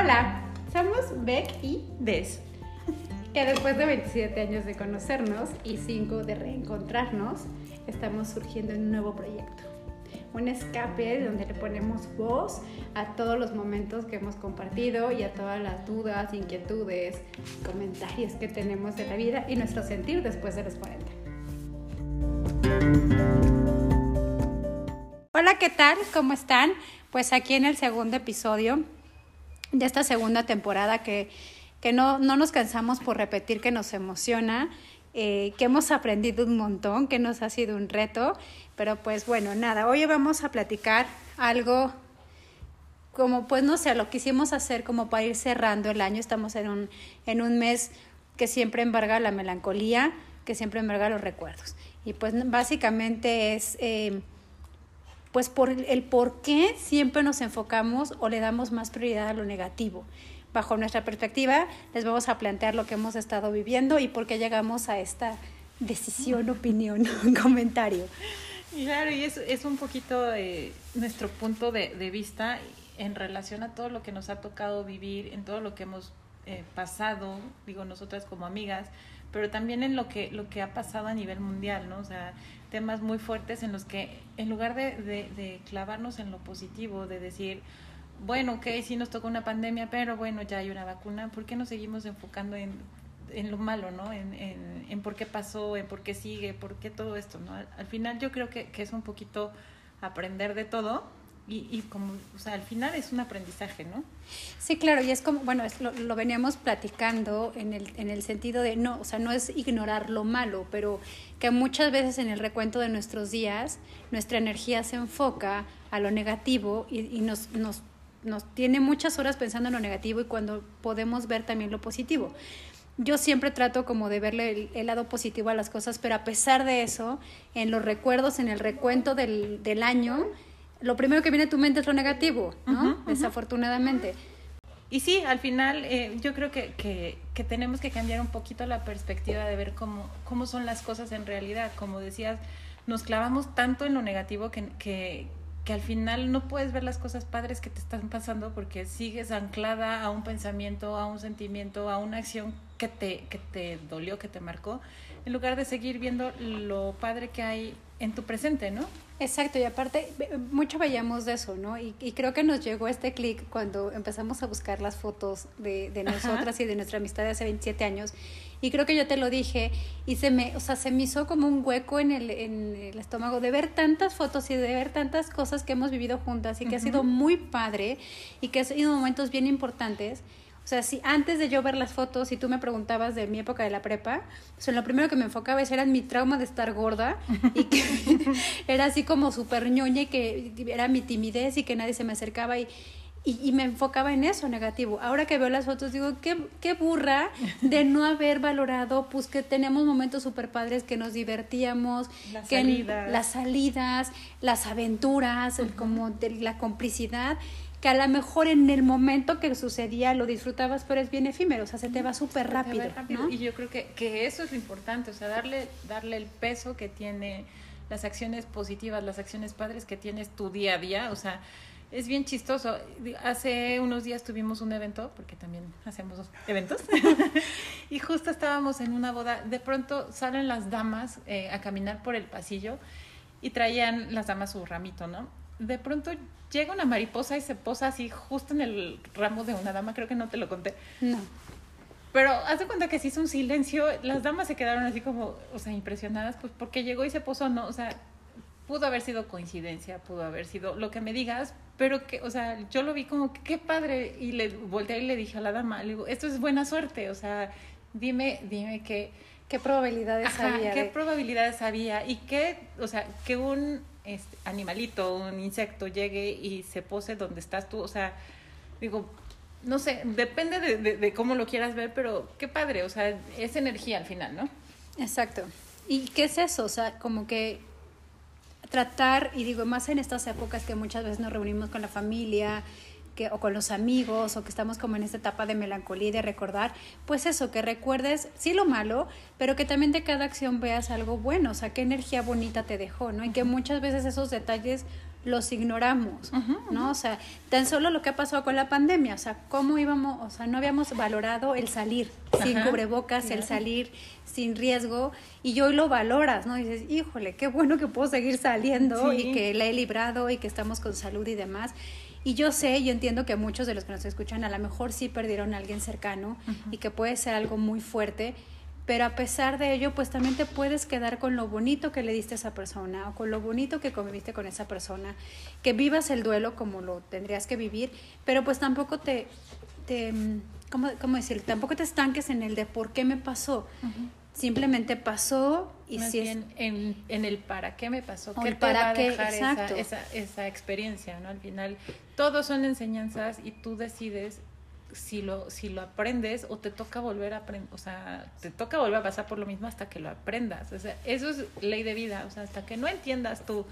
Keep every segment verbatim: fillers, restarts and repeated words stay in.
Hola, somos Beck y Des, que después de veintisiete años de conocernos y cinco de reencontrarnos, estamos surgiendo un nuevo proyecto. Un escape donde le ponemos voz a todos los momentos que hemos compartido y a todas las dudas, inquietudes, comentarios que tenemos de la vida y nuestro sentir después de los cuarenta. Hola, ¿qué tal? ¿Cómo están? Pues aquí en el segundo episodio de esta segunda temporada que, que no, no nos cansamos por repetir que nos emociona, Eh, que hemos aprendido un montón, que nos ha sido un reto, pero pues bueno, nada, hoy vamos a platicar algo como, pues no sé, lo quisimos hacer como para ir cerrando el año. Estamos en un, en un mes que siempre embarga la melancolía, que siempre embarga los recuerdos, y pues básicamente es, eh, pues por el por qué siempre nos enfocamos o le damos más prioridad a lo negativo. Bajo nuestra perspectiva, les vamos a plantear lo que hemos estado viviendo y por qué llegamos a esta decisión, opinión, comentario. Claro, y es, es un poquito eh, nuestro punto de, de vista en relación a todo lo que nos ha tocado vivir, en todo lo que hemos eh, pasado, digo, nosotras como amigas, pero también en lo que, lo que ha pasado a nivel mundial, ¿no? O sea, temas muy fuertes en los que, en lugar de, de, de clavarnos en lo positivo, de decir, bueno, ok, sí nos tocó una pandemia, pero bueno, ya hay una vacuna. ¿Por qué nos seguimos enfocando en, en lo malo, no? En, en, en por qué pasó, en por qué sigue, por qué todo esto, ¿no? Al, al final yo creo que, que es un poquito aprender de todo y, y como, o sea, al final es un aprendizaje, ¿no? Sí, claro, y es como, bueno, es, lo, lo veníamos platicando en el, en el sentido de no, o sea, no es ignorar lo malo, pero que muchas veces en el recuento de nuestros días, nuestra energía se enfoca a lo negativo y, y nos, nos nos tiene muchas horas pensando en lo negativo y cuando podemos ver también lo positivo. Yo siempre trato como de verle el, el lado positivo a las cosas, pero a pesar de eso, en los recuerdos, en el recuento del, del año, lo primero que viene a tu mente es lo negativo, ¿no? Uh-huh, uh-huh. Desafortunadamente. Y sí, al final eh, yo creo que, que, que tenemos que cambiar un poquito la perspectiva de ver cómo, cómo son las cosas en realidad. Como decías, nos clavamos tanto en lo negativo que... que que al final no puedes ver las cosas padres que te están pasando porque sigues anclada a un pensamiento, a un sentimiento, a una acción que te, que te dolió, que te marcó, en lugar de seguir viendo lo padre que hay en tu presente, ¿no? Exacto, y aparte, mucho veíamos de eso, ¿no? Y, y creo que nos llegó este clic cuando empezamos a buscar las fotos de, de nosotras. Ajá. Y de nuestra amistad de hace veintisiete años, y creo que yo te lo dije, y se me, o sea, se me hizo como un hueco en el, en el estómago de ver tantas fotos y de ver tantas cosas que hemos vivido juntas y que uh-huh. ha sido muy padre y que ha sido momentos bien importantes. O sea, si antes de yo ver las fotos, si tú me preguntabas de mi época de la prepa, o sea, lo primero que me enfocaba era en mi trauma de estar gorda y que era así como súper ñoña y que era mi timidez y que nadie se me acercaba y, y, y me enfocaba en eso negativo. Ahora que veo las fotos digo, qué, qué burra de no haber valorado, pues que tenemos momentos súper padres, que nos divertíamos, las, que salidas. las salidas, las aventuras, uh-huh. como de la complicidad, que a lo mejor en el momento que sucedía lo disfrutabas, pero es bien efímero, o sea, se te va súper rápido, rápido, ¿no? Y yo creo que, que eso es lo importante, o sea, darle, darle el peso que tiene las acciones positivas, las acciones padres que tienes tu día a día. O sea, es bien chistoso. Hace unos días tuvimos un evento, porque también hacemos eventos, y justo estábamos en una boda, de pronto salen las damas eh, a caminar por el pasillo y traían las damas su ramito, ¿no? De pronto llega una mariposa y se posa así justo en el ramo de una dama. Creo que no te lo conté. No. Pero haz de cuenta que se hizo un silencio. Las damas se quedaron así como, o sea, impresionadas, pues porque llegó y se posó, ¿no? O sea, pudo haber sido coincidencia, pudo haber sido lo que me digas, pero que, o sea, yo lo vi como, qué padre. Y le volteé y le dije a la dama, le digo, esto es buena suerte, o sea, dime, dime qué... ¿Qué probabilidades Ajá, había? ¿Qué de... probabilidades había? Y que, o sea, que un... Este animalito, un insecto llegue y se pose donde estás tú, o sea, digo, no sé, depende de, de, de cómo lo quieras ver, pero qué padre, o sea, es energía al final, ¿no? Exacto. ¿Y qué es eso? O sea, como que tratar, y digo, más en estas épocas que muchas veces nos reunimos con la familia, que, o con los amigos, o que estamos como en esta etapa de melancolía y de recordar, pues eso, que recuerdes, sí lo malo, pero que también de cada acción veas algo bueno, o sea, qué energía bonita te dejó, ¿no? Y que muchas veces esos detalles los ignoramos, uh-huh, ¿no? O sea, tan solo lo que ha pasado con la pandemia, o sea, cómo íbamos, o sea, no habíamos valorado el salir, ajá, sin cubrebocas, claro, el salir sin riesgo, y hoy lo valoras, ¿no? Y dices, híjole, qué bueno que puedo seguir saliendo, sí, y que la he librado y que estamos con salud y demás. Y yo sé, yo entiendo que muchos de los que nos escuchan a lo mejor sí perdieron a alguien cercano, uh-huh, y que puede ser algo muy fuerte, pero a pesar de ello, pues también te puedes quedar con lo bonito que le diste a esa persona o con lo bonito que conviviste con esa persona, que vivas el duelo como lo tendrías que vivir, pero pues tampoco te, te ¿cómo, cómo decir? Tampoco te estanques en el de por qué me pasó. Uh-huh. Simplemente pasó y más si bien es... en, en el para qué me pasó, qué te va a dejar esa, esa, esa experiencia, ¿no? Al final, todos son enseñanzas y tú decides si lo, si lo aprendes o te toca volver a aprender, o sea, te toca volver a pasar por lo mismo hasta que lo aprendas. O sea, eso es ley de vida, o sea, hasta que no entiendas tú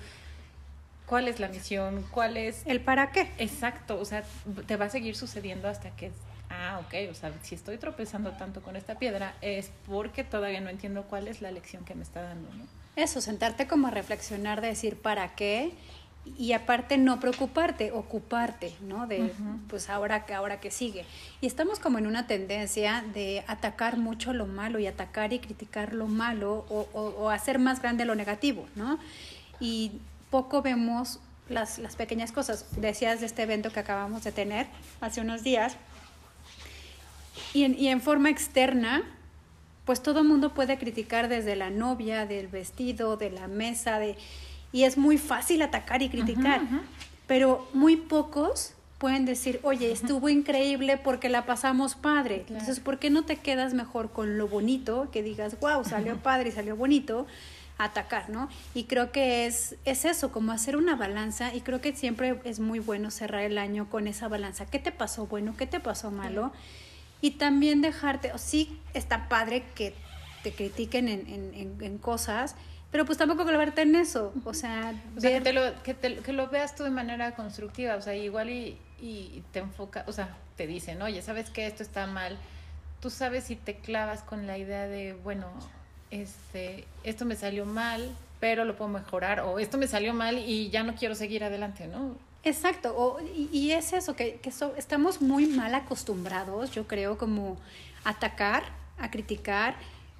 cuál es la misión, cuál es... el para qué. Exacto, o sea, te va a seguir sucediendo hasta que... ah, ok, o sea, si estoy tropezando tanto con esta piedra es porque todavía no entiendo cuál es la lección que me está dando, ¿no? Eso, sentarte como a reflexionar, de decir, ¿para qué? Y aparte no preocuparte, ocuparte, ¿no? De, uh-huh, pues ahora, ahora que sigue. Y estamos como en una tendencia de atacar mucho lo malo y atacar y criticar lo malo o, o, o hacer más grande lo negativo, ¿no? Y poco vemos las, las pequeñas cosas. Decías de este evento que acabamos de tener hace unos días. Y en, y en forma externa, pues todo mundo puede criticar desde la novia, del vestido, de la mesa, de y es muy fácil atacar y criticar, ajá, ajá, pero muy pocos pueden decir, oye, estuvo increíble porque la pasamos padre, claro, entonces ¿por qué no te quedas mejor con lo bonito? Que digas, wow, salió, ajá, padre y salió bonito, atacar, ¿no? Y creo que es, es eso, como hacer una balanza, y creo que siempre es muy bueno cerrar el año con esa balanza, ¿qué te pasó bueno? ¿Qué te pasó malo? Sí. Y también dejarte, o sí, está padre que te critiquen en, en, en, en cosas, pero pues tampoco clavarte en eso, o sea... O ver... sea, que, te lo, que, te, que lo veas tú de manera constructiva, o sea, igual y, y te enfoca, o sea, te dicen, oye, ¿sabes qué? Esto está mal. Tú sabes si te clavas con la idea de, bueno, este esto me salió mal, pero lo puedo mejorar, o esto me salió mal y ya no quiero seguir adelante, ¿no? Exacto, o, y, y es eso, que, que so, estamos muy mal acostumbrados, yo creo, como a atacar, a criticar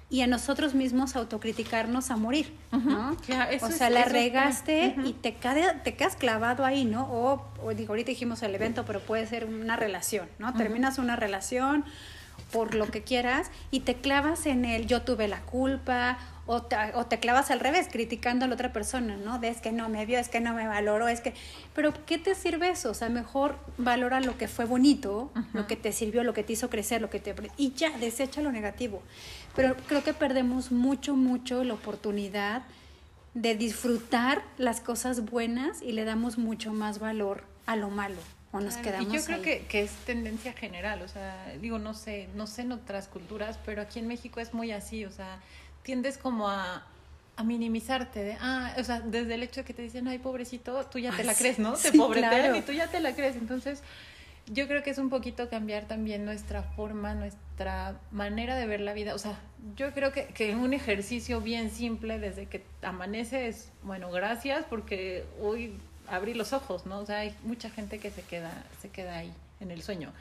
y a nosotros mismos autocriticarnos a morir, ¿no? Uh-huh. Yeah, o sea, es, la regaste uh-huh. y te, te quedas clavado ahí, ¿no? O, o digo, ahorita dijimos el evento, pero puede ser una relación, ¿no? Uh-huh. Terminas una relación por lo que quieras y te clavas en el yo tuve la culpa. O te, o te clavas al revés, criticando a la otra persona, ¿no? De es que no me vio, es que no me valoró, es que... Pero, ¿qué te sirve eso? O sea, mejor valora lo que fue bonito, uh-huh. lo que te sirvió, lo que te hizo crecer, lo que te... Y ya, desecha lo negativo. Pero creo que perdemos mucho, mucho la oportunidad de disfrutar las cosas buenas y le damos mucho más valor a lo malo. O nos claro, quedamos y yo creo ahí. Que, que es tendencia general, o sea, digo, no sé, no sé en otras culturas, pero aquí en México es muy así, o sea... tiendes como a, a minimizarte, de, ah, o sea, desde el hecho de que te dicen, ay, pobrecito, tú ya te la crees, ¿no? Te sí, pobretean claro. y tú ya te la crees. Entonces, yo creo que es un poquito cambiar también nuestra forma, nuestra manera de ver la vida. O sea, yo creo que, que un ejercicio bien simple desde que amanece es, bueno, gracias, porque hoy abrí los ojos, ¿no? O sea, hay mucha gente que se queda, se queda ahí, en el sueño.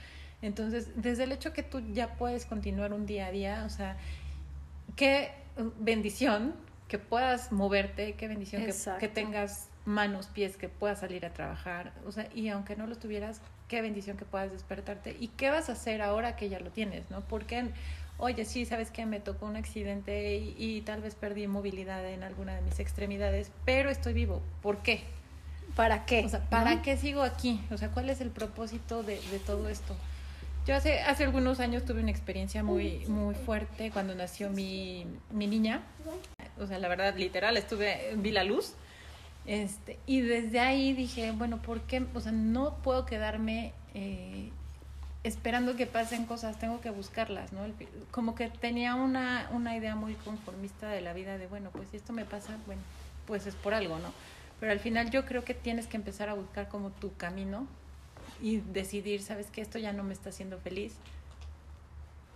Entonces, desde el hecho que tú ya puedes continuar un día a día, o sea, que... bendición que puedas moverte, qué bendición que, que tengas manos, pies, que puedas salir a trabajar, o sea, y aunque no lo tuvieras, qué bendición que puedas despertarte y qué vas a hacer ahora que ya lo tienes, ¿no? Porque, oye, sí, sabes que me tocó un accidente y, y tal vez perdí movilidad en alguna de mis extremidades, pero estoy vivo, ¿por qué? ¿Para qué? O sea, ¿para ¿no? qué sigo aquí? O sea, ¿cuál es el propósito de, de todo esto? Yo hace, hace algunos años tuve una experiencia muy, muy fuerte cuando nació mi, mi niña. O sea, la verdad, literal, estuve, vi la luz. Este, y desde ahí dije, bueno, ¿por qué? O sea, no puedo quedarme eh, esperando que pasen cosas, tengo que buscarlas, ¿no? Como que tenía una, una idea muy conformista de la vida, de bueno, pues si esto me pasa, bueno, pues es por algo, ¿no? Pero al final yo creo que tienes que empezar a buscar como tu camino, y decidir, ¿sabes qué? Esto ya no me está haciendo feliz.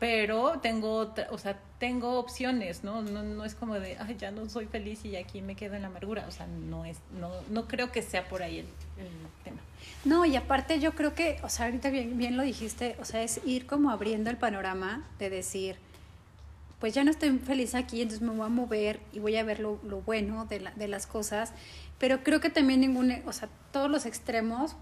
pero tengo otra, o sea, tengo opciones, ¿no? No, no es como de, ay, ya no soy feliz y aquí me quedo en la amargura, o sea, no es, no, no creo que sea por ahí el, el tema. No, y aparte yo creo que, o sea, ahorita bien, bien lo dijiste, o sea, es ir como abriendo el panorama de decir, pues ya no estoy feliz aquí, entonces me voy a mover y voy a ver lo, lo bueno de, la, de las cosas, pero creo que también ningún, o sea, todos los extremos,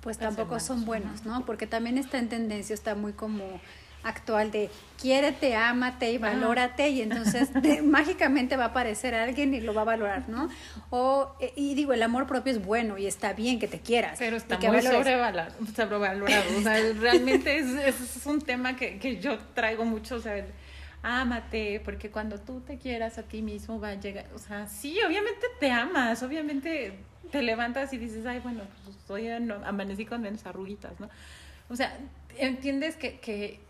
pues tampoco son buenos, ¿no? Porque también está en tendencia, está muy como actual de quiérete, ámate y valórate, y entonces te, mágicamente va a aparecer alguien y lo va a valorar, ¿no? O, y digo, el amor propio es bueno y está bien que te quieras. Pero está muy valores. sobrevalorado, sobrevalorado. O sea, realmente es, es un tema que, que yo traigo mucho, o sea, el, ámate, porque cuando tú te quieras a ti mismo va a llegar, o sea, sí, obviamente te amas, obviamente te levantas y dices, ay, bueno, pues hoy amanecí con menos arruguitas, ¿no? O sea, entiendes que, que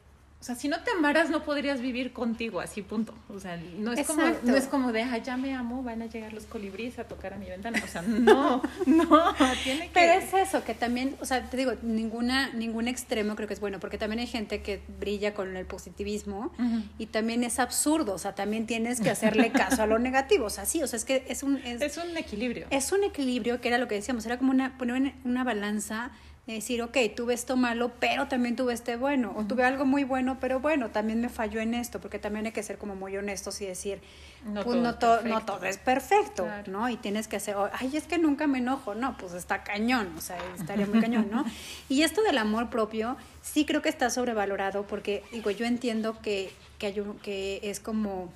o sea, si no te amaras no podrías vivir contigo, así punto. O sea, no es como, no es como de, ay, ya me amo, van a llegar los colibríes a tocar a mi ventana. O sea, no, no, tiene que... Pero es eso, que también, o sea, te digo, ninguna, ningún extremo creo que es bueno, porque también hay gente que brilla con el positivismo uh-huh. y también es absurdo, o sea, también tienes que hacerle caso a lo negativo, o sea, sí, o sea, es que es un... Es, es un equilibrio. Es un equilibrio, que era lo que decíamos, era como una, poner una, una balanza... decir, ok, tuve esto malo, pero también tuve este bueno, o tuve algo muy bueno, pero bueno, también me falló en esto, porque también hay que ser como muy honestos y decir, no, pues, todo, no, to- no todo es perfecto, claro. ¿No? Y tienes que hacer, ay, es que nunca me enojo, no, pues está cañón, o sea, estaría muy cañón, ¿no? Y esto del amor propio, sí creo que está sobrevalorado, porque, digo, yo entiendo que, que, hay un, que es como...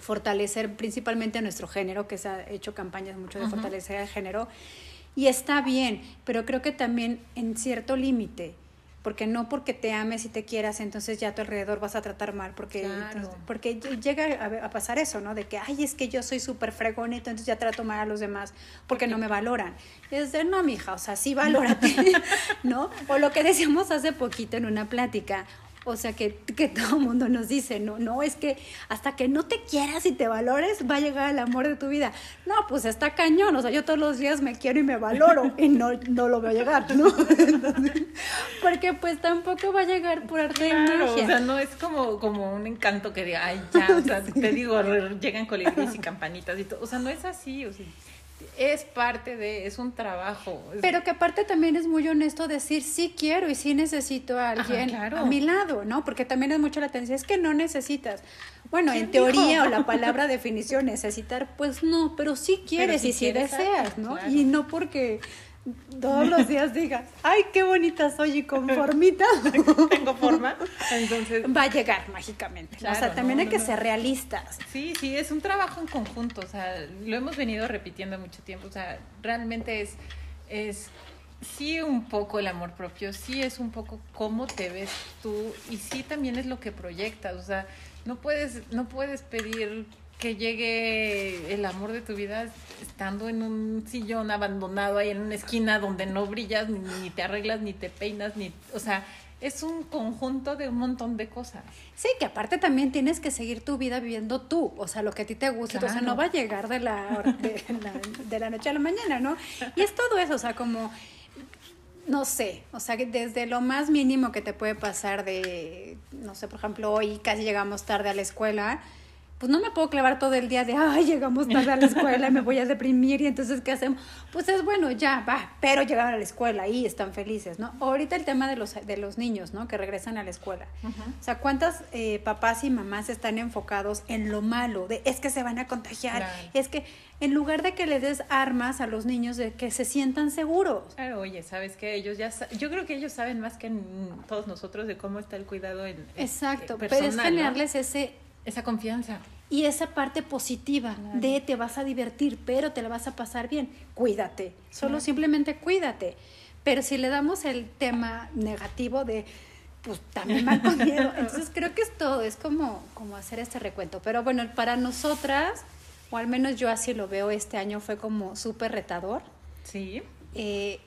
fortalecer principalmente a nuestro género, que se ha hecho campañas mucho de uh-huh. fortalecer al género, y está bien, pero creo que también en cierto límite, porque no porque te ames y te quieras, entonces ya a tu alrededor vas a tratar mal, porque, claro. entonces, porque llega a, a pasar eso, ¿no? De que, ay, es que yo soy súper fregonito, entonces ya trato mal a los demás, porque no me valoran. Es de, no, mija, o sea, sí valórate, ¿no? O lo que decíamos hace poquito en una plática, o sea, que, que todo el mundo nos dice, no, no, es que hasta que no te quieras y te valores, va a llegar el amor de tu vida. No, pues está cañón, o sea, yo todos los días me quiero y me valoro, y no, no lo veo llegar, ¿no? Entonces, porque pues tampoco va a llegar por arte de magia. Claro, o sea, no es como, como un encanto que diga, ay, ya, o sea, sí. te digo, llegan colibríes y campanitas y todo, o sea, no es así, o sea. Es parte de, es un trabajo. Pero que aparte también es muy honesto decir, sí quiero y sí necesito a alguien Ajá, claro. a mi lado, ¿no? Porque también es mucho la tendencia, es que no necesitas. Bueno, en teoría dijo? o la palabra definición, necesitar, pues no, pero sí quieres pero si y quieres, sí deseas, ¿no? Claro. Y no porque todos los días digas, ay, qué bonita soy y conformita. Tengo forma, entonces. Va a llegar mágicamente. Claro, o sea, también no, hay no, que no. ser realistas. Sí, sí, es un trabajo en conjunto. O sea, lo hemos venido repitiendo mucho tiempo. O sea, realmente es, es sí un poco el amor propio, sí es un poco cómo te ves tú y sí también es lo que proyectas. O sea, no puedes, no puedes pedir... que llegue el amor de tu vida estando en un sillón abandonado ahí en una esquina donde no brillas, ni, ni te arreglas, ni te peinas, ni, o sea, es un conjunto de un montón de cosas. Sí, que aparte también tienes que seguir tu vida viviendo tú, o sea, lo que a ti te gusta, claro. o sea, no va a llegar de la, de, la, de la noche a la mañana, ¿no? Y es todo eso, o sea, como... No sé, o sea, desde lo más mínimo que te puede pasar de, no sé, por ejemplo, hoy casi llegamos tarde a la escuela... pues no me puedo clavar todo el día de, ay, llegamos tarde a la escuela, me voy a deprimir, y entonces, ¿qué hacemos? Pues es bueno, ya, va, pero llegaron a la escuela y están felices, ¿no? Ahorita el tema de los, de los niños, ¿no? Que regresan a la escuela. Uh-huh. O sea, ¿cuántas eh, papás y mamás están enfocados en lo malo? De, es que se van a contagiar, claro. es que, en lugar de que le des armas a los niños de que se sientan seguros. Claro, oye, ¿sabes qué? Ellos ya, sa- yo creo que ellos saben más que todos nosotros de cómo está el cuidado en, Exacto, eh, personal, pero es generarles ¿no? ese... esa confianza. Y esa parte positiva claro. de te vas a divertir, pero te la vas a pasar bien. Cuídate. Solo claro. simplemente cuídate. Pero si le damos el tema negativo de, pues también me han comido. Entonces creo que es todo. Es como, como hacer este recuento. Pero bueno, para nosotras, o al menos yo así lo veo, este año fue como súper retador. Sí. Eh,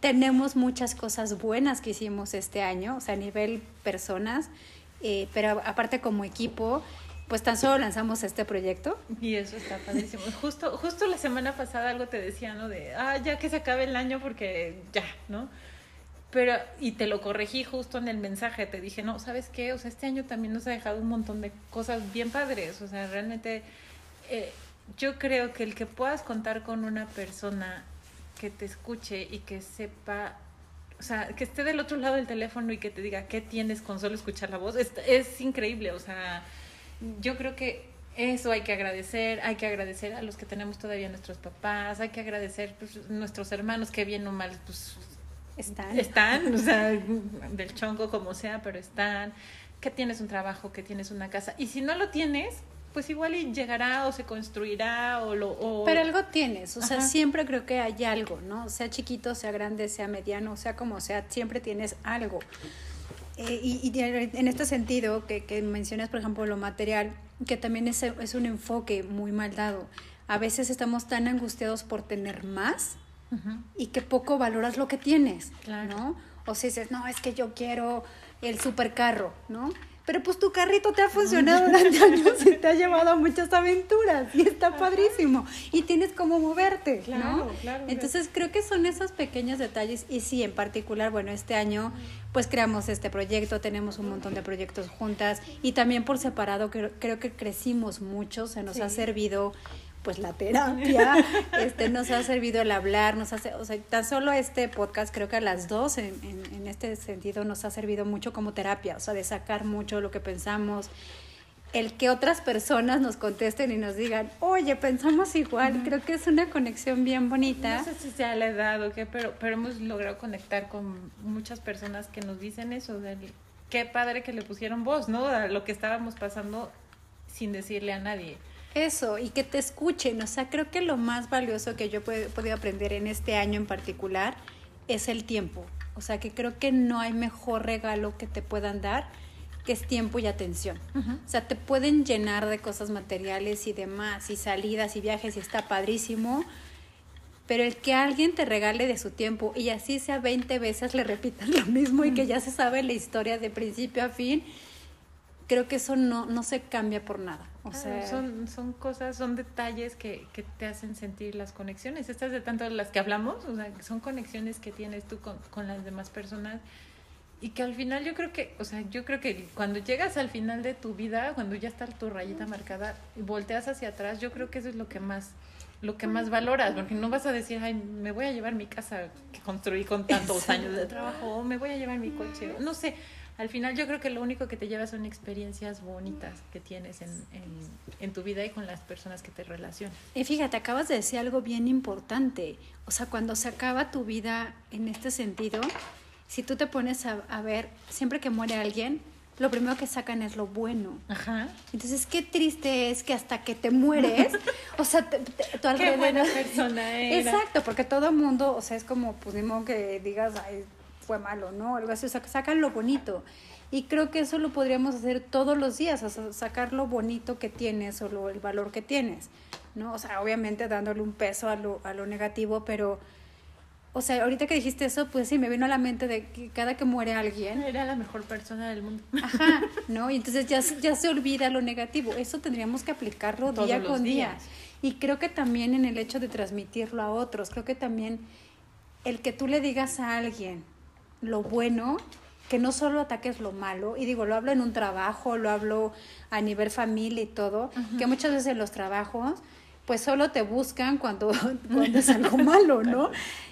tenemos muchas cosas buenas que hicimos este año. O sea, a nivel personas. Eh, pero aparte como equipo, pues tan solo lanzamos este proyecto. Y eso está padrísimo. Justo, justo la semana pasada algo te decía, ¿no? De, ah, ya que se acabe el año porque ya, ¿no? Pero, y te lo corregí justo en el mensaje, te dije, no, ¿sabes qué? O sea, este año también nos ha dejado un montón de cosas bien padres, o sea, realmente eh, yo creo que el que puedas contar con una persona que te escuche y que sepa, o sea, que esté del otro lado del teléfono y que te diga qué tienes con solo escuchar la voz, es, es increíble, o sea, yo creo que eso hay que agradecer, hay que agradecer a los que tenemos todavía, nuestros papás, hay que agradecer pues, nuestros hermanos, que bien o mal, pues, Están. Están, o sea, del chongo como sea, pero están. Que tienes un trabajo, que tienes una casa. Y si no lo tienes, pues igual llegará o se construirá o lo... O... Pero algo tienes, o sea, ajá, siempre creo que hay algo, ¿no? Sea chiquito, sea grande, sea mediano, sea como sea, siempre tienes algo. Eh, y, y en este sentido que, que mencionas, por ejemplo, lo material, que también es, es un enfoque muy mal dado. A veces estamos tan angustiados por tener más, uh-huh, y que poco valoras lo que tienes, claro, ¿no? O si dices, no, es que yo quiero el supercarro, ¿no? Pero pues tu carrito te ha funcionado durante años y te ha llevado a muchas aventuras y está, ajá, padrísimo. Y tienes cómo moverte, claro, ¿no? Claro, entonces claro, creo que son esos pequeños detalles. Y sí, en particular, bueno, este año pues creamos este proyecto, tenemos un montón de proyectos juntas y también por separado creo, creo que crecimos mucho, se nos, sí, ha servido... pues la terapia, este, nos ha servido el hablar, nos hace, o sea, tan solo este podcast, creo que a las dos en, en, en este sentido nos ha servido mucho como terapia, o sea, de sacar mucho lo que pensamos, el que otras personas nos contesten y nos digan, oye, pensamos igual, uh-huh, creo que es una conexión bien bonita. No sé si sea la edad o qué, pero, pero hemos logrado conectar con muchas personas que nos dicen eso, de qué padre que le pusieron voz, ¿no? A lo que estábamos pasando sin decirle a nadie. Eso, y que te escuchen, o sea, creo que lo más valioso que yo he podido aprender en este año en particular es el tiempo, o sea, que creo que no hay mejor regalo que te puedan dar que es tiempo y atención, uh-huh, o sea, te pueden llenar de cosas materiales y demás, y salidas y viajes, y está padrísimo, pero el que alguien te regale de su tiempo y así sea veinte veces le repitan lo mismo, uh-huh, y que ya se sabe la historia de principio a fin, creo que eso no, no se cambia por nada. O claro, sea, son, son cosas, son detalles que, que te hacen sentir las conexiones. Estas de tanto las que hablamos, o sea, son conexiones que tienes tú con, con las demás personas y que al final yo creo que, o sea, yo creo que cuando llegas al final de tu vida, cuando ya está tu rayita marcada y volteas hacia atrás, yo creo que eso es lo que más... lo que más valoras, porque no vas a decir, ay, me voy a llevar mi casa que construí con tantos años de trabajo, o me voy a llevar mi coche, no sé, al final yo creo que lo único que te llevas son experiencias bonitas que tienes en, en, en tu vida y con las personas que te relacionas. Y fíjate, acabas de decir algo bien importante, o sea, cuando se acaba tu vida en este sentido, si tú te pones a, a ver, siempre que muere alguien, lo primero que sacan es lo bueno. Ajá. Entonces, qué triste es que hasta que te mueres, o sea, te, te, tu alrededor... Qué buena persona era. Exacto, porque todo mundo, o sea, es como, pues, ni modo que digas, ay, fue malo, ¿no? Algo así, o sea, sacan lo bonito. Y creo que eso lo podríamos hacer todos los días, o sea, sacar lo bonito que tienes o lo, el valor que tienes, ¿no? O sea, obviamente dándole un peso a lo, a lo negativo, pero... O sea, ahorita que dijiste eso, pues sí, me vino a la mente de que cada que muere alguien... Era la mejor persona del mundo. Ajá, ¿no? Y entonces ya, ya se olvida lo negativo. Eso tendríamos que aplicarlo todos día con día. Días. Y creo que también en el hecho de transmitirlo a otros, creo que también el que tú le digas a alguien lo bueno, que no solo ataques lo malo, y digo, lo hablo en un trabajo, lo hablo a nivel familia y todo, uh-huh, que muchas veces en los trabajos... pues solo te buscan cuando, cuando es algo malo, ¿no?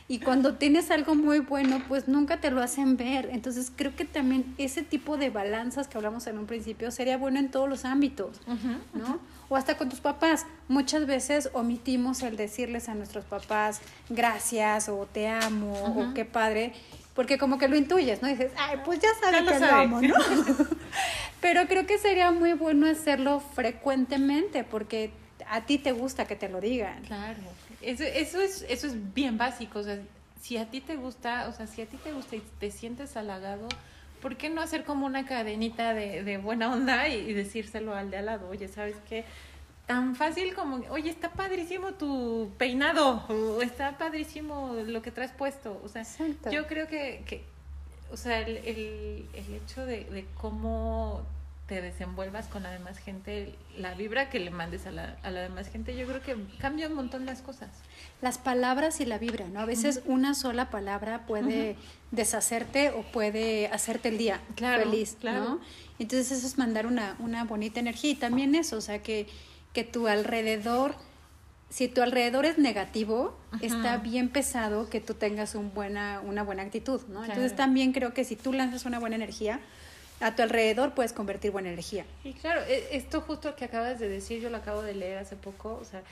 Y cuando tienes algo muy bueno, pues nunca te lo hacen ver. Entonces, creo que también ese tipo de balanzas que hablamos en un principio sería bueno en todos los ámbitos, uh-huh, ¿no? O hasta con tus papás. Muchas veces omitimos el decirles a nuestros papás gracias o te amo, uh-huh, o qué padre, porque como que lo intuyes, ¿no? Y dices, ay, pues ya sabes que lo amo, ¿no? Pero creo que sería muy bueno hacerlo frecuentemente porque... a ti te gusta que te lo digan. Claro. Eso, eso es eso es bien básico, o sea, si a ti te gusta, o sea, si a ti te gusta y te sientes halagado, ¿por qué no hacer como una cadenita de, de buena onda y, y decírselo al de al lado? Oye, ¿sabes qué? Tan fácil como, oye, está padrísimo tu peinado, o está padrísimo lo que traes puesto, o sea, exacto, yo creo que, que o sea, el, el, el hecho de, de cómo te desenvuelvas con la demás gente, la vibra que le mandes a la, a la demás gente, yo creo que cambia un montón las cosas. Las palabras y la vibra, ¿no? A veces uh-huh. una sola palabra puede uh-huh. deshacerte o puede hacerte el día claro, feliz, claro. ¿no? Entonces eso es mandar una, una bonita energía. Y también eso, o sea, que, que tu alrededor, si tu alrededor es negativo, uh-huh. está bien pesado que tú tengas un buena, una buena actitud, ¿no? Claro. Entonces también creo que si tú lanzas una buena energía, a tu alrededor puedes convertir buena energía. Y claro, esto justo que acabas de decir, yo lo acabo de leer hace poco, o sea,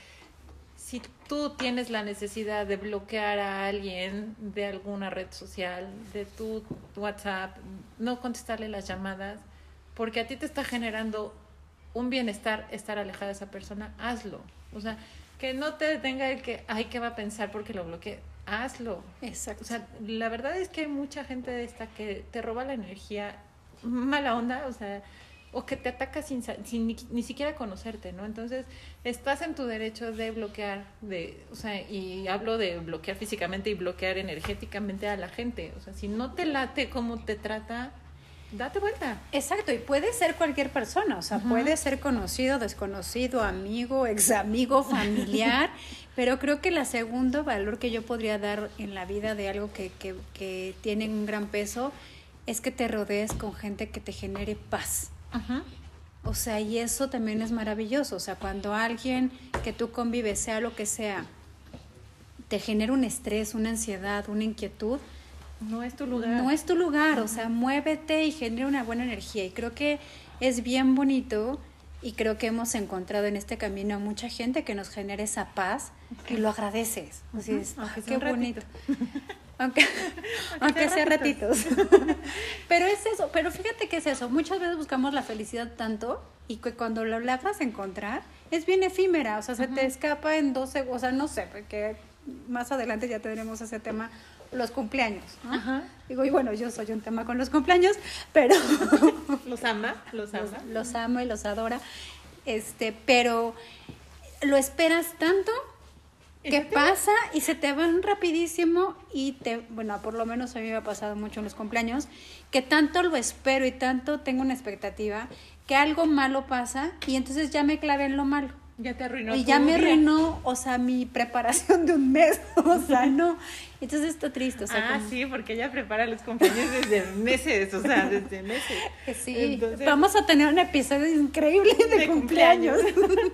si tú tienes la necesidad de bloquear a alguien de alguna red social, de tu WhatsApp, no contestarle las llamadas, porque a ti te está generando un bienestar estar alejada de esa persona, hazlo. O sea, que no te detenga el que, ay, ¿qué va a pensar porque lo bloqueé? Hazlo. Exacto. O sea, la verdad es que hay mucha gente de esta que te roba la energía, mala onda, o sea, o que te ataca sin, sin ni, ni siquiera conocerte, ¿no? Entonces, estás en tu derecho de bloquear, de, o sea, y hablo de bloquear físicamente y bloquear energéticamente a la gente, o sea, si no te late cómo te trata, date vuelta. Exacto, y puede ser cualquier persona, o sea, uh-huh. puede ser conocido, desconocido, amigo, ex amigo, familiar, pero creo que el segundo valor que yo podría dar en la vida de algo que, que, que tiene un gran peso es que te rodees con gente que te genere paz. Ajá. O sea, y eso también es maravilloso. O sea, cuando alguien que tú convives, sea lo que sea, te genera un estrés, una ansiedad, una inquietud, no es tu lugar. No es tu lugar. Ajá. O sea, muévete y genera una buena energía. Y creo que es bien bonito y creo que hemos encontrado en este camino a mucha gente que nos genera esa paz okay. y lo agradeces. O sea, es, Ajá, qué bonito. Aunque, aunque sea ratitos. Pero es eso, pero fíjate que es eso. Muchas veces buscamos la felicidad tanto y que cuando lo logras encontrar es bien efímera, o sea, se uh-huh. te escapa en doce, o sea, no sé, porque más adelante ya tendremos ese tema, los cumpleaños, ¿no? Ajá. Digo, y bueno, yo soy un tema con los cumpleaños, pero los ama, los ama. Los, los ama y los adora. Este, pero lo esperas tanto ¿Qué pasa? Y se te van rapidísimo y te, bueno, por lo menos a mí me ha pasado mucho en los cumpleaños, que tanto lo espero y tanto tengo una expectativa que algo malo pasa y entonces ya me clavé en lo malo. Ya te arruinó. Y ya me arruinó, o sea, mi preparación de un mes, o sea, no. Entonces está triste, o sea. Ah, como... sí, porque ella prepara los cumpleaños desde meses, o sea, desde meses. Sí, entonces... vamos a tener un episodio increíble de, de cumpleaños. cumpleaños.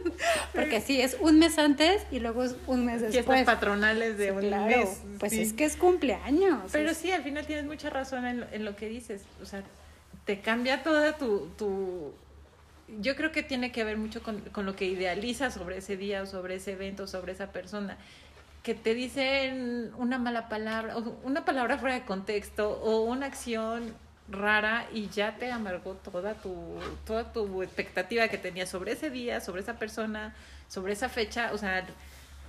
Porque sí, es un mes antes y luego es un mes después. Fiestas patronales de sí, un claro, mes. Pues sí. Es que es cumpleaños. Pero es... sí, al final tienes mucha razón en lo, en lo que dices, o sea, te cambia toda tu... tu... Yo creo que tiene que ver mucho con, con lo que idealizas sobre ese día o sobre ese evento, sobre esa persona. Que te dicen una mala palabra, o una palabra fuera de contexto, o una acción rara y ya te amargó toda tu, toda tu expectativa que tenías sobre ese día, sobre esa persona, sobre esa fecha. O sea,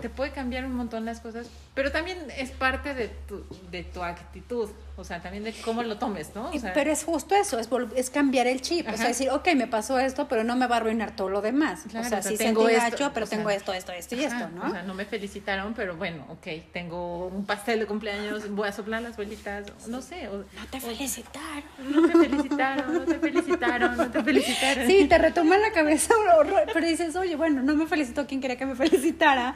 te puede cambiar un montón las cosas, pero también es parte de tu, de tu actitud, o sea, también de cómo lo tomes, ¿no? O sea, pero es justo eso, es, vol- es cambiar el chip, ajá. o sea, decir, ok, me pasó esto, pero no me va a arruinar todo lo demás, claro, o sea, o sea sí tengo sentí gacho, pero tengo sea, esto, esto, esto y ajá, esto, ¿no? O sea, no me felicitaron, pero bueno, ok, tengo un pastel de cumpleaños, voy a soplar las bolitas, no sé. O, no te felicitaron. O, no te felicitaron, no te felicitaron, no te felicitaron. Sí, te retoma en la cabeza un horror, pero dices, oye, bueno, no me felicitó quien quería que me felicitara.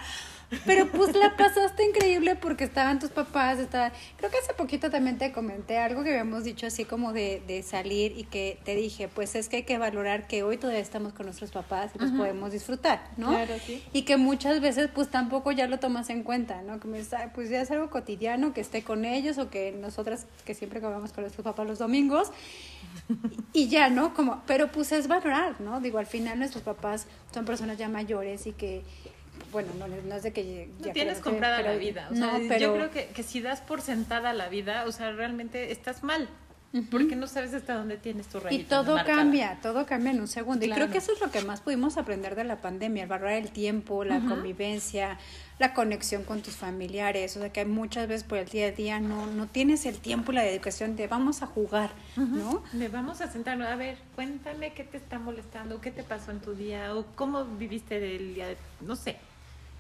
Pero pues la pasaste increíble porque estaban tus papás, estaban... Creo que hace poquito también te comenté algo que habíamos dicho así como de, de salir y que te dije, pues es que hay que valorar que hoy todavía estamos con nuestros papás y nos pues podemos disfrutar, ¿no? Claro, sí. Y que muchas veces pues tampoco ya lo tomas en cuenta, ¿no? Que me está, pues ya es algo cotidiano que esté con ellos o que nosotras que siempre comemos con nuestros papás los domingos y ya, ¿no? Como, pero pues es valorar, ¿no? Digo, al final nuestros papás son personas ya mayores y que... Bueno, no, no es de que... Ya no tienes comprada la vida. O sea, no, pero... Yo creo que, que si das por sentada la vida, o sea, realmente estás mal. Uh-huh. Porque no sabes hasta dónde tienes tu rayita. Y todo marcada. cambia, todo cambia en un segundo. Claro. Y creo que eso es lo que más pudimos aprender de la pandemia, el valorar el tiempo, la uh-huh. convivencia, la conexión con tus familiares. O sea, que muchas veces por el día a día no, no tienes el tiempo y la dedicación de vamos a jugar, uh-huh. ¿no? De vamos a sentarnos. A ver, cuéntame qué te está molestando, qué te pasó en tu día, o cómo viviste el día, de... no sé.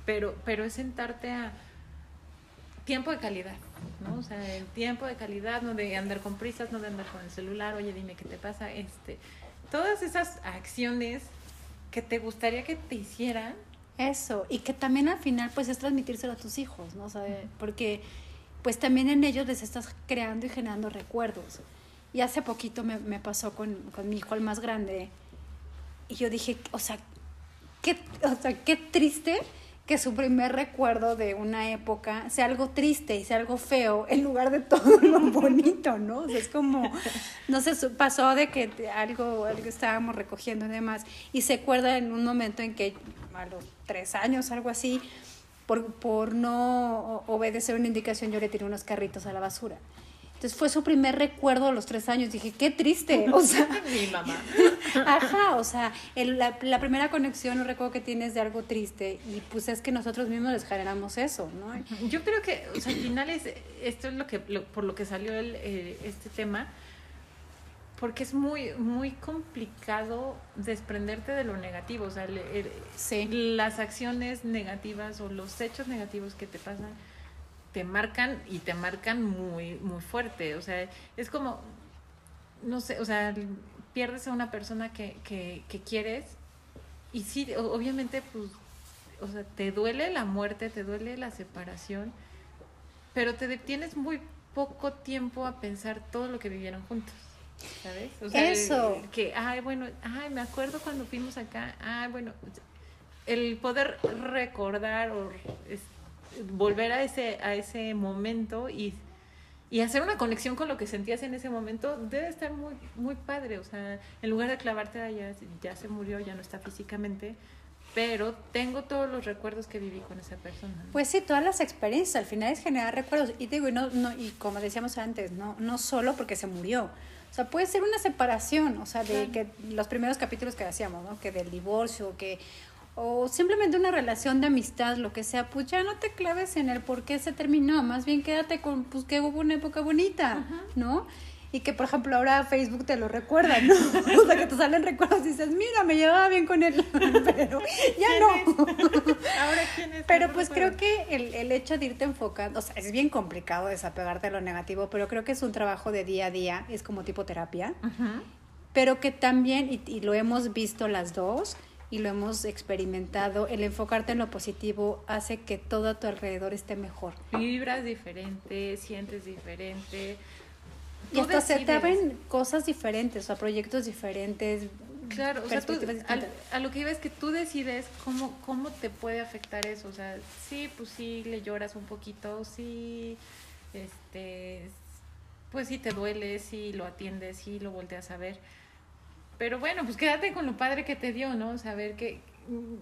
Pero, pero es sentarte a tiempo de calidad, ¿no? O sea, el tiempo de calidad, no de andar con prisas, no de andar con el celular, oye, dime qué te pasa, este, todas esas acciones que te gustaría que te hicieran. Eso, y que también al final pues es transmitírselo a tus hijos, ¿no? O sea, porque pues también en ellos les estás creando y generando recuerdos. Y hace poquito me, me pasó con, con mi hijo, el más grande, y yo dije, o sea, qué, o sea, qué triste que su primer recuerdo de una época sea algo triste y sea algo feo en lugar de todo lo bonito, ¿no? O sea, es como, no sé, pasó de que algo, algo estábamos recogiendo y demás, y se acuerda en un momento en que a los tres años, algo así, por, por no obedecer una indicación, yo le tiré unos carritos a la basura. Entonces fue su primer recuerdo a los tres años. Dije, qué triste. O sea, mi mamá. Ajá, o sea, el, la, la primera conexión, no recuerdo que tienes de algo triste. Y pues es que nosotros mismos les generamos eso, ¿no? Yo creo que, o sea, al final es, esto es lo que, lo, por lo que salió el, eh, este tema. Porque es muy, muy complicado desprenderte de lo negativo. O sea, el, el, sí. las acciones negativas o los hechos negativos que te pasan te marcan y te marcan muy muy fuerte, o sea, es como, no sé, o sea, pierdes a una persona que, que, que quieres y sí, obviamente, pues, o sea, te duele la muerte, te duele la separación, pero te detienes muy poco tiempo a pensar todo lo que vivieron juntos, ¿sabes? O sea, eso. Que, ay, bueno, ay, me acuerdo cuando fuimos acá, ay, bueno, el poder recordar o... Es, volver a ese a ese momento y, y hacer una conexión con lo que sentías en ese momento debe estar muy muy padre, o sea, en lugar de clavarte allá, ya se murió, ya no está físicamente, pero tengo todos los recuerdos que viví con esa persona, ¿no? Pues sí, todas las experiencias, al final es generar recuerdos, y digo, y no, no, y como decíamos antes, no, no solo porque se murió, o sea, puede ser una separación, o sea, de que los primeros capítulos que hacíamos, ¿no? Que del divorcio, que o simplemente una relación de amistad, lo que sea, pues ya no te claves en el por qué se terminó, más bien quédate con, pues que hubo una época bonita, ajá, ¿no? Y que, por ejemplo, ahora Facebook te lo recuerda, ¿no? O sea, que te salen recuerdos y dices, mira, me llevaba bien con él, pero ya no. ¿Ahora quién es? Pero pues creo que el, el hecho de irte enfocando, o sea, es bien complicado desapegarte de lo negativo, pero creo que es un trabajo de día a día, es como tipo terapia, ajá, pero que también, y, y lo hemos visto las dos, y lo hemos experimentado, el enfocarte en lo positivo hace que todo a tu alrededor esté mejor. Vibras diferente, sientes diferente. Y hasta se te abren cosas diferentes, o sea, proyectos diferentes. Claro, o sea, tú, a, a lo que iba es que tú decides cómo, cómo te puede afectar eso. O sea, sí, pues sí, le lloras un poquito, sí, este, pues sí te duele, sí lo atiendes, sí lo volteas a ver. Pero bueno, pues quédate con lo padre que te dio, ¿no? O sea, a ver que...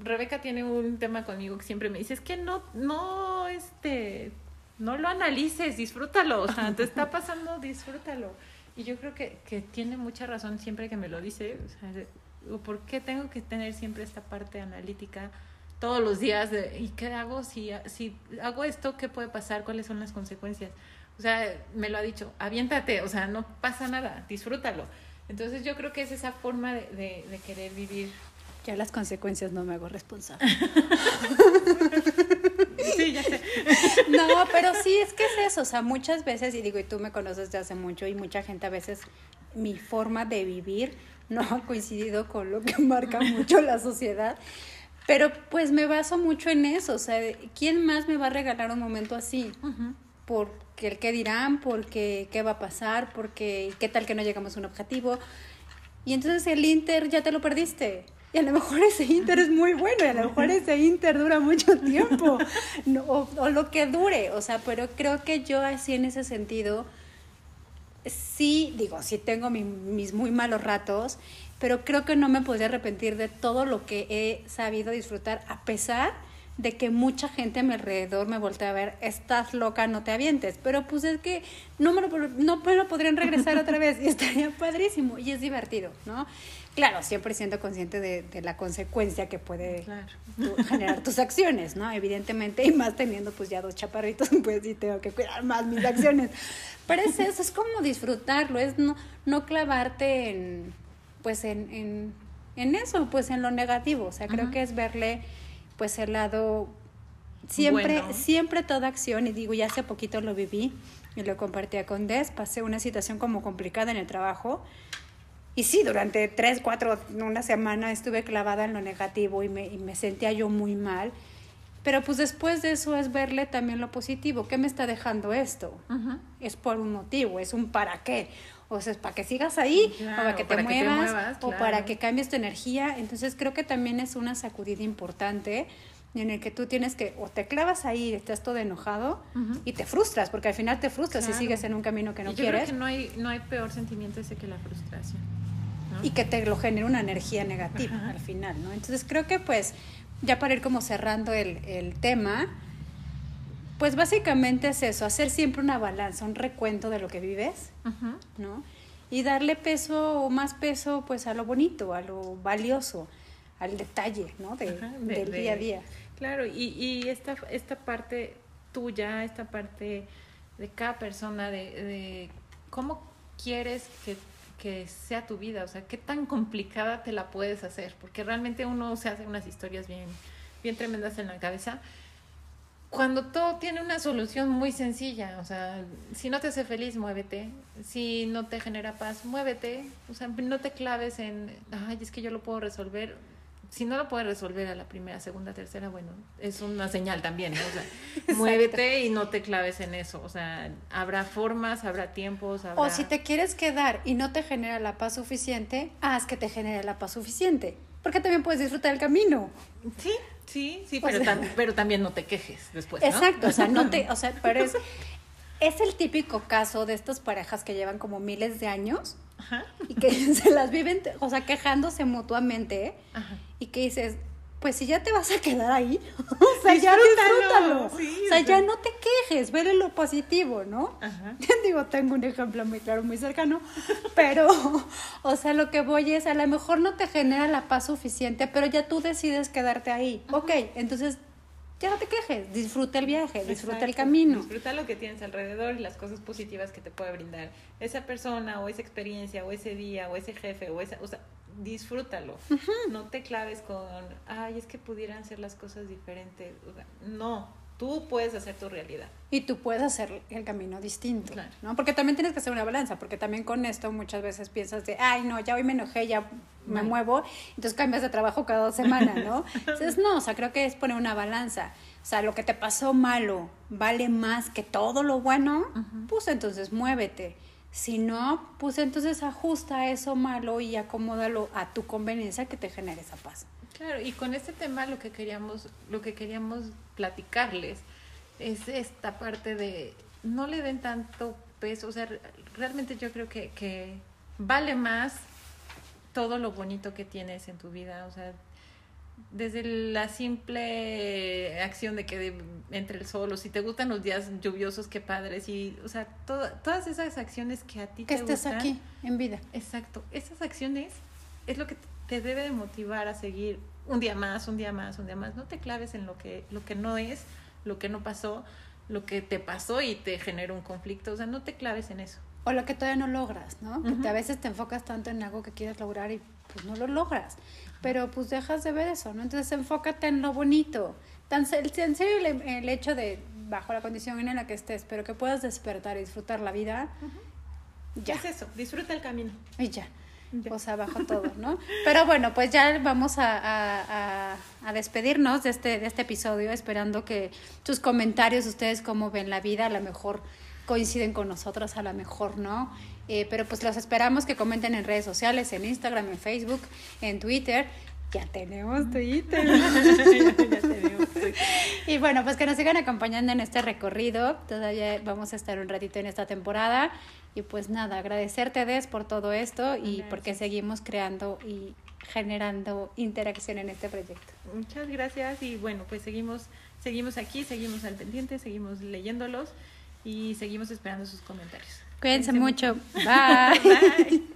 Rebeca tiene un tema conmigo que siempre me dice, es que no, no, este... No lo analices, disfrútalo. O sea, te está pasando, disfrútalo. Y yo creo que, que tiene mucha razón siempre que me lo dice. O sea, ¿por qué tengo que tener siempre esta parte analítica todos los días? De, ¿y qué hago? Si, si hago esto, ¿qué puede pasar? ¿Cuáles son las consecuencias? O sea, me lo ha dicho, aviéntate. O sea, no pasa nada, disfrútalo. Entonces yo creo que es esa forma de, de, de querer vivir. Ya las consecuencias no me hago responsable. Sí, ya sé. No, pero sí, es que es eso. O sea, muchas veces, y digo, y tú me conoces desde hace mucho, y mucha gente a veces, mi forma de vivir no ha coincidido con lo que marca mucho la sociedad. Pero pues me baso mucho en eso. O sea, ¿quién más me va a regalar un momento así? Uh-huh. Porque el qué dirán, porque qué va a pasar, porque qué tal que no llegamos a un objetivo. Y entonces el Inter ya te lo perdiste. Y a lo mejor ese Inter es muy bueno, y a lo mejor ese Inter dura mucho tiempo, no, o, o lo que dure. O sea, pero creo que yo así en ese sentido, sí, digo, sí tengo mi, mis muy malos ratos, pero creo que no me podría arrepentir de todo lo que he sabido disfrutar, a pesar de que mucha gente a mi alrededor me voltea a ver, estás loca, no te avientes, pero pues es que no me lo, no me lo podrían regresar otra vez y estaría padrísimo y es divertido, ¿no? Claro, siempre siendo consciente de, de la consecuencia que puede claro. tu, generar tus acciones, ¿no? Evidentemente, y más teniendo pues ya dos chaparritos, pues sí tengo que cuidar más mis acciones. Pero es eso, es como disfrutarlo, es no, no clavarte en, pues en, en, en eso, pues en lo negativo. O sea, creo uh-huh. que es verle pues el lado, siempre, bueno. siempre toda acción, y digo, ya hace poquito lo viví y lo compartía con Des, pasé una situación como complicada en el trabajo Y sí, durante tres, cuatro, una semana estuve clavada en lo negativo y me, y me sentía yo muy mal. Pero pues después de eso es verle también lo positivo. ¿Qué me está dejando esto? Uh-huh. Es por un motivo, es un para qué. O sea, es para que sigas ahí, claro, o para que te para muevas, que te muevas claro. o para que cambies tu energía. Entonces creo que también es una sacudida importante en el que tú tienes que, o te clavas ahí, estás todo enojado uh-huh. y te frustras, porque al final te frustras claro. si sigues en un camino que no y yo quieres. Yo creo que no hay, no hay peor sentimiento ese que la frustración. ¿No? Y que te lo genera una energía negativa uh-huh. al final, ¿no? Entonces creo que pues... ya para ir como cerrando el, el tema, pues básicamente es eso, hacer siempre una balanza, un recuento de lo que vives, uh-huh. ¿no? Y darle peso o más peso pues a lo bonito, a lo valioso, al detalle, ¿no? De, uh-huh. de, del de, día a día. Claro, y, y esta, esta parte tuya, esta parte de cada persona, de, de cómo quieres que que sea tu vida, o sea, qué tan complicada te la puedes hacer, porque realmente uno se hace unas historias bien, bien tremendas en la cabeza, cuando todo tiene una solución muy sencilla, o sea, si no te hace feliz, muévete, si no te genera paz, muévete, o sea, no te claves en, ay, es que yo lo puedo resolver, si no lo puedes resolver a la primera, segunda, tercera, bueno, es una señal también, ¿no? O sea, muévete y no te claves en eso, o sea, habrá formas, habrá tiempos, habrá... O si te quieres quedar y no te genera la paz suficiente, haz que te genere la paz suficiente, porque también puedes disfrutar el camino. Sí, sí, sí, pero, o sea... tam- pero también no te quejes después, ¿no? Exacto, o sea, no te, o sea, pero es, es el típico caso de estas parejas que llevan como miles de años. Ajá. Y que se las viven, o sea, quejándose mutuamente. Ajá. Y que dices, pues si ya te vas a quedar ahí, o sea, ya disfrútalo, sí, o sea, ya no te quejes, vele lo positivo, ¿no? Ajá. Digo, tengo un ejemplo muy claro, muy cercano, pero, o sea, lo que voy es, a lo mejor no te genera la paz suficiente, pero ya tú decides quedarte ahí. Ajá. Ok, entonces... ya no te quejes, disfruta el viaje, disfruta Exacto. el camino. Disfruta lo que tienes alrededor y las cosas positivas que te puede brindar esa persona o esa experiencia o ese día o ese jefe o esa, o sea, disfrútalo. Uh-huh. No te claves con, ay, es que pudieran ser las cosas diferentes. O sea, no, tú puedes hacer tu realidad. Y tú puedes hacer el camino distinto, claro. ¿no? Porque también tienes que hacer una balanza, porque también con esto muchas veces piensas de, ay, no, ya hoy me enojé, ya me Mal. muevo, entonces cambias de trabajo cada dos semanas, ¿no? Entonces, no, o sea, creo que es poner una balanza. O sea, lo que te pasó malo vale más que todo lo bueno, uh-huh. pues entonces muévete. Si no, pues entonces ajusta eso malo y acomódalo a tu conveniencia que te genere esa paz. Claro, y con este tema lo que queríamos, lo que queríamos platicarles es esta parte de no le den tanto peso, o sea, realmente yo creo que, que vale más todo lo bonito que tienes en tu vida, o sea, desde la simple acción de que entre el sol, o si te gustan los días lluviosos, qué padres, y, o sea, todo, todas esas acciones que a ti que te gustan. Que estés aquí, en vida. Exacto, esas acciones es lo que te debe de motivar a seguir un día más, un día más, un día más. No te claves en lo que, lo que no es, lo que no pasó, lo que te pasó y te generó un conflicto. O sea, no te claves en eso. O lo que todavía no logras, ¿no? Uh-huh. Que te, a veces te enfocas tanto en algo que quieres lograr y pues no lo logras. Uh-huh. Pero pues dejas de ver eso, ¿no? Entonces enfócate en lo bonito. Tan sencillo el, el hecho de, bajo la condición en la que estés, pero que puedas despertar y disfrutar la vida. Uh-huh. Ya. Es eso, disfruta el camino. Y ya. Ya. O sea, bajo todo, ¿no? Pero bueno, pues ya vamos a, a, a, a despedirnos de este, de este episodio, esperando que sus comentarios, ustedes cómo ven la vida, a lo mejor coinciden con nosotros, a lo mejor no, eh, pero pues los esperamos que comenten en redes sociales, en Instagram, en Facebook, en Twitter. Ya tenemos Twitter. Ya tenemos Twitter. Y bueno, pues que nos sigan acompañando en este recorrido. Todavía vamos a estar un ratito en esta temporada. Y pues nada, agradecerte, Des, por todo esto y gracias. Porque seguimos creando y generando interacción en este proyecto. Muchas gracias. Y bueno, pues seguimos, seguimos aquí, seguimos al pendiente, seguimos leyéndolos y seguimos esperando sus comentarios. Cuídense, Cuídense mucho. mucho. Bye. Bye.